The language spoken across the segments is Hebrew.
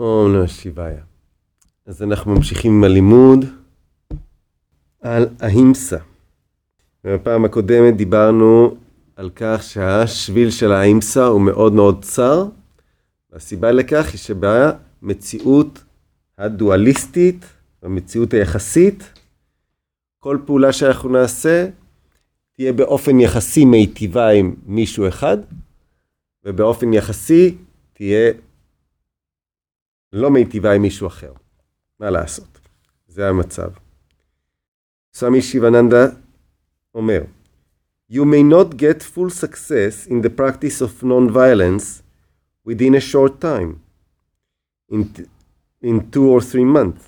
אום נא שיבאיה. אז אנחנו ממשיכים עם הלימוד על ההימסה. בפעם הקודמת דיברנו על כך שהשביל של ההימסה הוא מאוד מאוד צר. והסיבה לכך היא שבה מציאות הדואליסטית, המציאות היחסית, כל פעולה שאנחנו נעשה תהיה באופן יחסי מיטיבה עם מישהו אחד, ובאופן יחסי תהיה לא מיטיבה עם מישהו אחר. מה לעשות? זה המצב. סוואמי שיבאננדה אומר, You may not get full success in the practice of non-violence within a short time, in 2 or 3 months.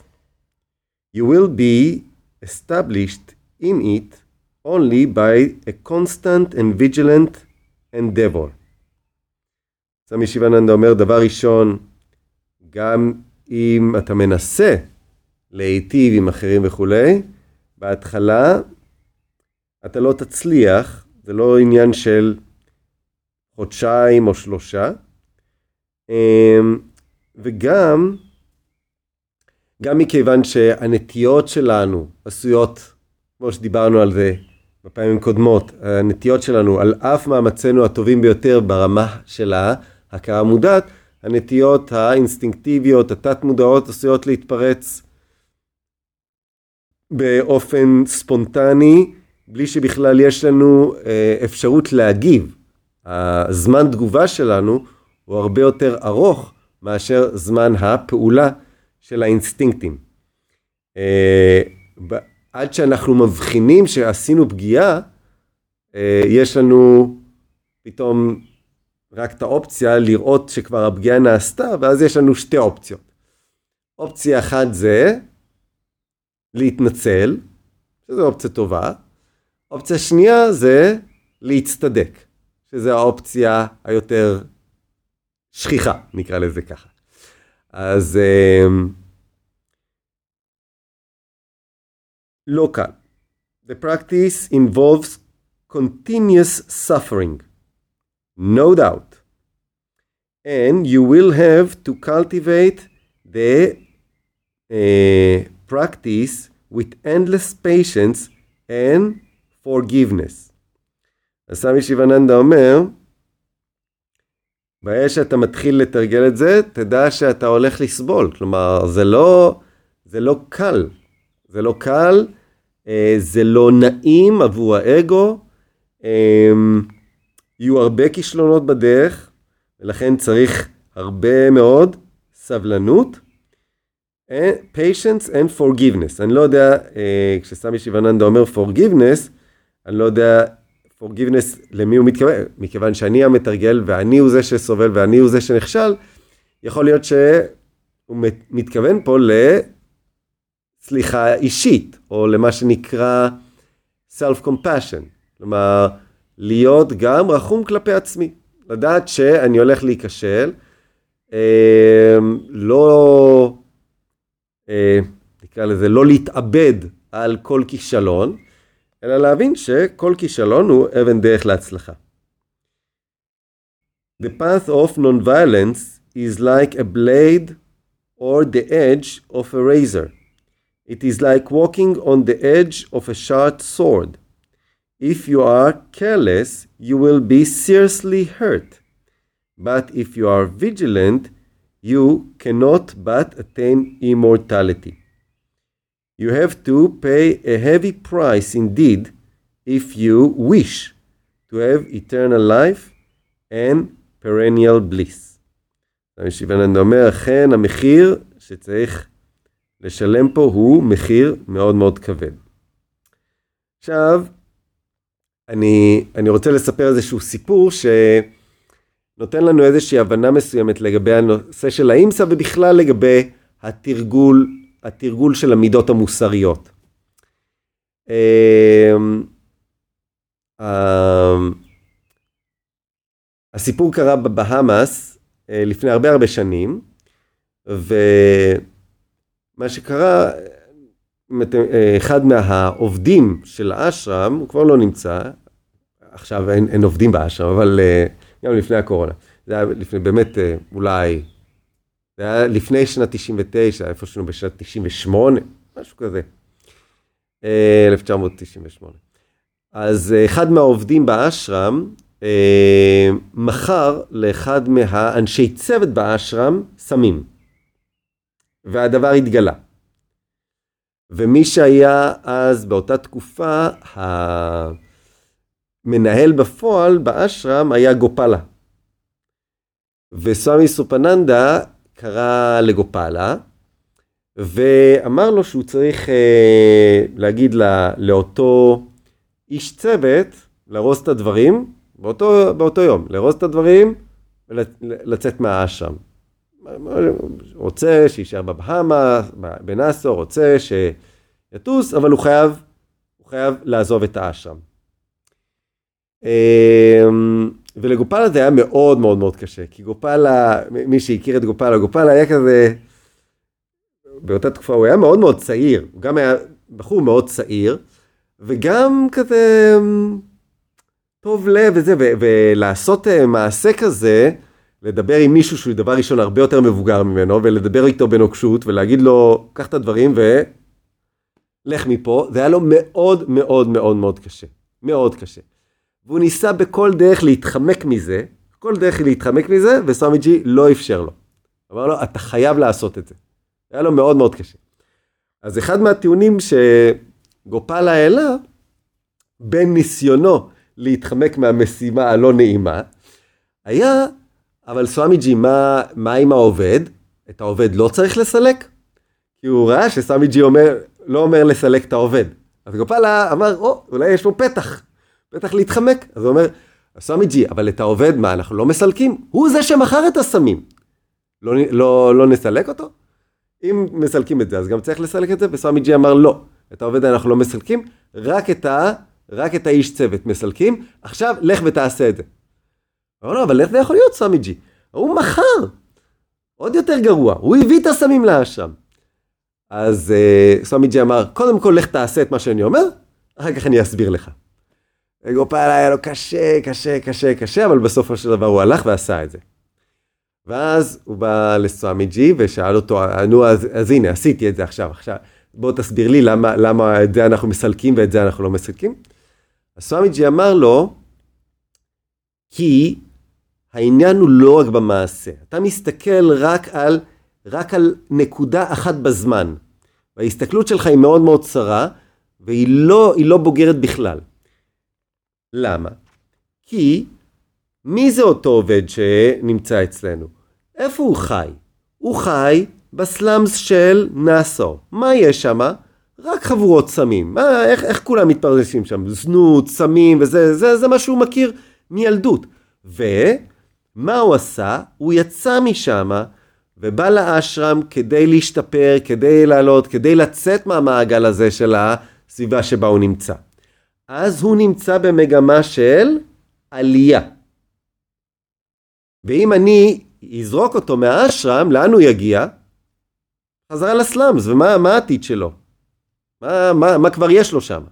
You will be established in it only by a constant and vigilant endeavor. סוואמי שיבאננדה אומר, דבר ראשון, גם אם אתה מנסה להיטיב עם אחרים וכולי, בהתחלה אתה לא תצליח, זה לא עניין של חודשיים או 3, וגם מכיוון שהנטיות שלנו עשויות, כמו שדיברנו על זה בפעמים קודמות, הנטיות שלנו על אף מאמצינו הטובים ביותר ברמה של ההכרה מודעת, הנטיות האינסטינקטיביות, התת מודעות עשויות להתפרץ באופן ספונטני, בלי שבכלל יש לנו אפשרות להגיב. הזמן תגובה שלנו הוא הרבה יותר ארוך מאשר זמן הפעולה של האינסטינקטים. עד שאנחנו מבחינים שעשינו פגיעה, יש לנו פתאום רק את האופציה לראות שכבר הפגיעה נעשתה, ואז יש לנו 2 אופציות. אופציה אחת זה להתנצל, שזו אופציה טובה. אופציה שנייה זה להצטדק, שזו האופציה היותר שכיחה, נקרא לזה ככה. אז לא קל. The practice involves continuous suffering. No doubt. And you will have to cultivate the practice with endless patience and forgiveness. אז סוואמי שיבאננדה אומר, ברגע שאתה מתחיל לתרגל את זה, תדע שאתה הולך לסבול. כלומר, זה לא קל. זה לא קל, זה לא נעים עבור האגו. יהיו הרבה כישלונות בדרך, ולכן צריך הרבה מאוד סבלנות, patience and forgiveness. אני לא יודע, כשסוואמי שיבאננדה אומר forgiveness, אני לא יודע forgiveness למי הוא מתכוון, מכיוון שאני המתרגל ואני הוא זה שסובל ואני הוא זה שנכשל, יכול להיות שהוא מתכוון פה לסליחה אישית, או למה שנקרא self-compassion, כלומר, להיות גם רחום כלפי עצמי, לדעת שאני הולך להיכשל, לא, נקרא לזה, לא להתאבד על כל כישלון, אלא להבין שכל כישלון הוא אבן דרך להצלחה. The path of non-violence is like a blade or the edge of a razor. It is like walking on the edge of a sharp sword. If you are careless, you will be seriously hurt. But if you are vigilant, you cannot but attain immortality. You have to pay a heavy price indeed if you wish to have eternal life and perennial bliss. סוואמי שיבאננדה אומר, אכן המחיר שצריך לשלם פה הוא מחיר מאוד מאוד כבד. עכשיו, אני רוצה לספר איזשהו סיפור שנותן לנו איזושהי הבנה מסוימת לגבי הנושא של ההימסה, ובכלל לגבי התרגול של המידות המוסריות. הסיפור קרה בבהמאס לפני הרבה שנים, ומה שקרה, אחד מהעובדים של האשרם, הוא כבר לא נמצא, עכשיו אין עובדים באשרם, אבל גם לפני הקורונה, זה היה לפני באמת אולי זה היה לפני שנת 99, איפשהו בשנת 98, משהו כזה. 1998. אז אחד מהעובדים באשרם, מחר לאחד מהאנשי צוות באשרם סמים. והדבר התגלה. ומי שהיה אז באותה תקופה, המנהל בפועל באשרם היה גופלה. וסואמי סופננדה קרא לגופלה, ואמר לו שהוא צריך להגיד לאותו איש צוות, לרוס את הדברים, באותו יום, לרוס את הדברים ולצאת מהאשרם. רוצה שישאר בבהמה, בנסו, רוצה שיטוס, אבל הוא חייב לעזוב את האשרם. ולגופלה זה היה מאוד מאוד מאוד קשה, כי גופלה, מי שהכיר את גופלה, גופלה היה כזה, באותה תקופה הוא היה מאוד מאוד צעיר, הוא גם היה בחור מאוד צעיר, וגם כזה טוב לב וזה, ולעשות מעשה כזה, לדבר עם מישהו שהוא דבר ראשון הרבה יותר מבוגר ממנו, ולדבר איתו בנוקשות, ולהגיד לו, קח את הדברים ולך מפה, זה היה לו מאוד מאוד מאוד מאוד קשה, מאוד קשה. והוא ניסה בכל דרך להתחמק מזה, וסואמי ג'י לא אפשר לו. אמר לו, אתה חייב לעשות את זה. היה לו מאוד מאוד קשה. אז אחד מהטיעונים שגופלה העלה, בין ניסיונו להתחמק מהמשימה הלא נעימה, היה, אבל סואמי ג'י, מה עם העובד? את העובד לא צריך לסלק? כי הוא ראה שסואמי ג'י לא אומר לסלק את העובד. אז גופלה אמר, אולי יש לו פתח להתחמק. אז הוא אומר, סואמי ג'י, אבל את העובד, מה, אנחנו לא מסלקים? הוא זה שמכר את הסמים. לא נסלק אותו? אם מסלקים את זה, אז גם צריך לסלק את זה, וסואמי ג'י אמר, לא, את העובד אנחנו לא מסלקים, רק את האיש צוות מסלקים, עכשיו לך ותעשה את זה. הוא אומר, אבל איך זה יכול להיות, סואמי ג'י? הוא מכר. עוד יותר גרוע, הוא הביא את הסמים לאשרם. אז סואמי ג'י אמר, קודם כל לך תעשה את מה שאני אומר, אחר כך אני אסביר לך. גופלה היה לו קשה, אבל בסופו של דבר הוא הלך ועשה את זה. ואז הוא בא לסואמי ג'י ושאל אותו, אז הנה, עשיתי את זה עכשיו, בוא תסביר לי למה את זה אנחנו מסלקים ואת זה אנחנו לא מסלקים. אז סואמי ג'י אמר לו, כי העניין הוא לא רק במעשה, אתה מסתכל רק על נקודה אחת בזמן, וההסתכלות שלך היא מאוד מאוד צרה, והיא לא בוגרת בכלל. למה? כי מי זה אותו עובד שנמצא אצלנו? איפה הוא חי? הוא חי בסלאמס של נאסו. מה יש שם? רק חבורות סמים. איך כולם מתפרנסים שם? זנות, סמים וזה, זה מה שהוא מכיר מילדות. ומה הוא עשה? הוא יצא משם ובא לאשרם כדי להשתפר, כדי לעלות, כדי לצאת מהמעגל הזה של הסביבה שבה הוא נמצא. אז הוא נמצא במגמה של עלייה. ואם אני אזרוק אותו מהאשרם, לאן הוא יגיע? חזרה לסלאמס, ומה העתיד שלו? מה כבר יש לו שם?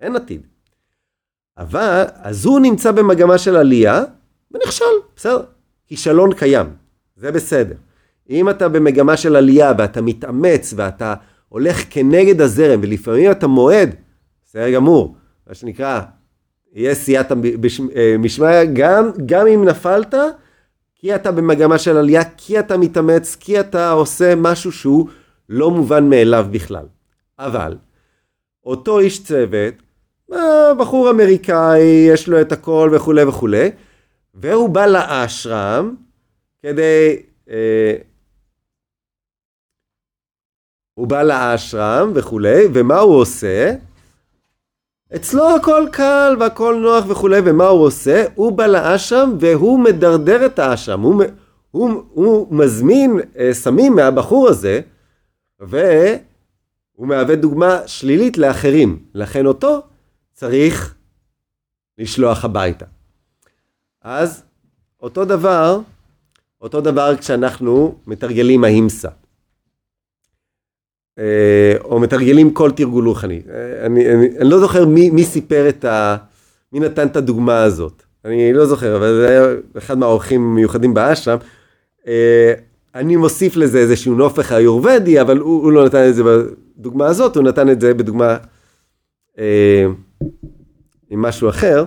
אין עתיד. אבל, אז הוא נמצא במגמה של עלייה, ונכשל, בסדר? כישלון קיים, זה בסדר. אם אתה במגמה של עלייה, ואתה מתאמץ, ואתה הולך כנגד הזרם, ולפעמים אתה מועד, בסדר גמור, מה שנקרא, יהיה סייעת משמע, גם אם נפלת, כי אתה במגמה של עלייה, כי אתה מתאמץ, כי אתה עושה משהו שהוא לא מובן מאליו בכלל. אבל, אותו איש צוות, בחור אמריקאי, יש לו את הכל וכו', והוא בא לאשרם, ומה הוא עושה? אצלו הכל קל והכל נוח וכולי, ומה הוא עושה? הוא בא לאשרם והוא מדרדר את האשרם, הוא מזמין סמים מהבחור הזה, והוא מהווה דוגמה שלילית לאחרים, לכן אותו צריך לשלוח הביתה. אז אותו דבר כשאנחנו מתרגלים ההימסה. או מתרגלים כל תרגול רוחני. אני לא זוכר מי סיפר מי נתן את הדוגמה הזאת. אני לא זוכר, אבל זה היה אחד מהאורחים מיוחדים באשרם. אני מוסיף לזה איזשהו נופך היורבדי, אבל הוא לא נתן את זה בדוגמה הזאת, הוא נתן את זה בדוגמה עם משהו אחר.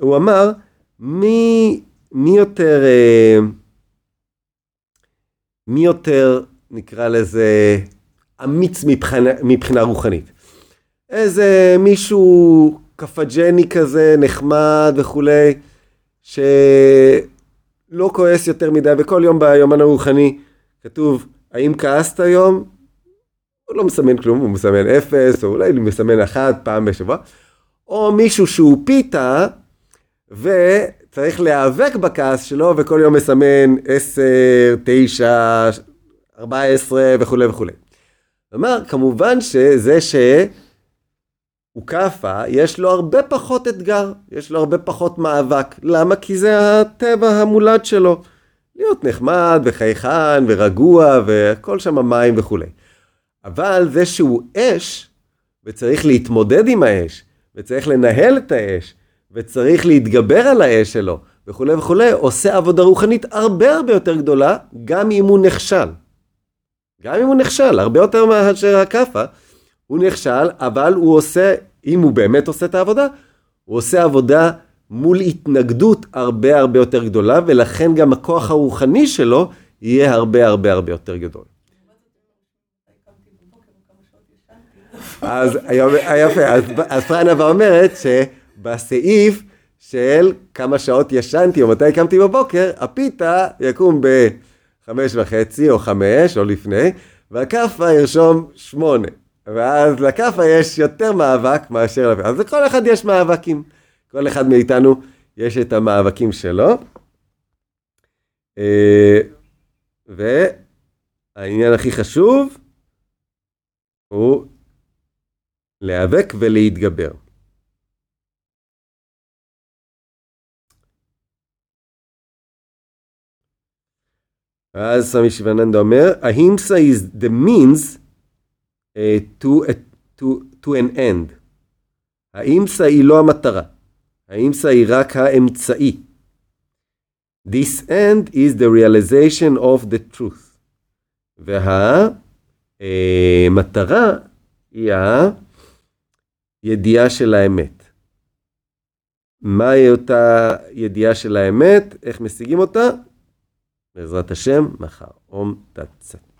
הוא אמר, מי יותר נקרא לזה אמיץ מבחינה רוחנית. איזה מישהו קפג'ני כזה, נחמד וכולי, שלא כועס יותר מדי, וכל יום ביומן הרוחני כתוב, האם כעסת היום? הוא לא מסמן כלום, הוא מסמן 0, או אולי מסמן 1 פעם בשבוע. או מישהו שהוא פיתה, וצריך להיאבק בכעס שלו, וכל יום מסמן 10, 9, 14 וכולי וכולי. כלומר, כמובן שזה שהוא כפה, יש לו הרבה פחות אתגר, יש לו הרבה פחות מאבק. למה? כי זה הטבע המולד שלו. להיות נחמד וחייכן ורגוע וכל שם המים וכולי. אבל זה שהוא אש, וצריך להתמודד עם האש, וצריך לנהל את האש, וצריך להתגבר על האש שלו, וכולי וכולי, עושה עבודה רוחנית הרבה הרבה יותר גדולה, גם אם הוא נכשל. גם אם הוא נכשל, הרבה יותר מאשר הקפה, הוא נכשל, אבל הוא עושה, אם הוא באמת עושה את העבודה, הוא עושה עבודה מול התנגדות הרבה הרבה יותר גדולה, ולכן גם הכוח הרוחני שלו יהיה הרבה הרבה הרבה יותר גדול. אז יפה, אז פרנבה אומרת שבסעיף של כמה שעות ישנתי או מתי קמתי בבוקר, הפיתה יקום ב5:30 או 5 או לפני, והקפה ירשום 8. ואז לקפה יש יותר מאבק מאשר לפה. אז לכל אחד יש מאבקים. כל אחד מאיתנו יש את המאבקים שלו. והעניין הכי חשוב הוא להיאבק ולהתגבר. אז סמי שיבננדה אומר, Ahimsa is the means to an end. Ahimsa היא לא המטרה. Ahimsa היא רק האמצעי. This end is the realization of the truth. והמטרה היא ידיעה של האמת. מהי אותה ידיעה של האמת? איך משיגים אותה? בעזרת השם, מחר. אום תצת.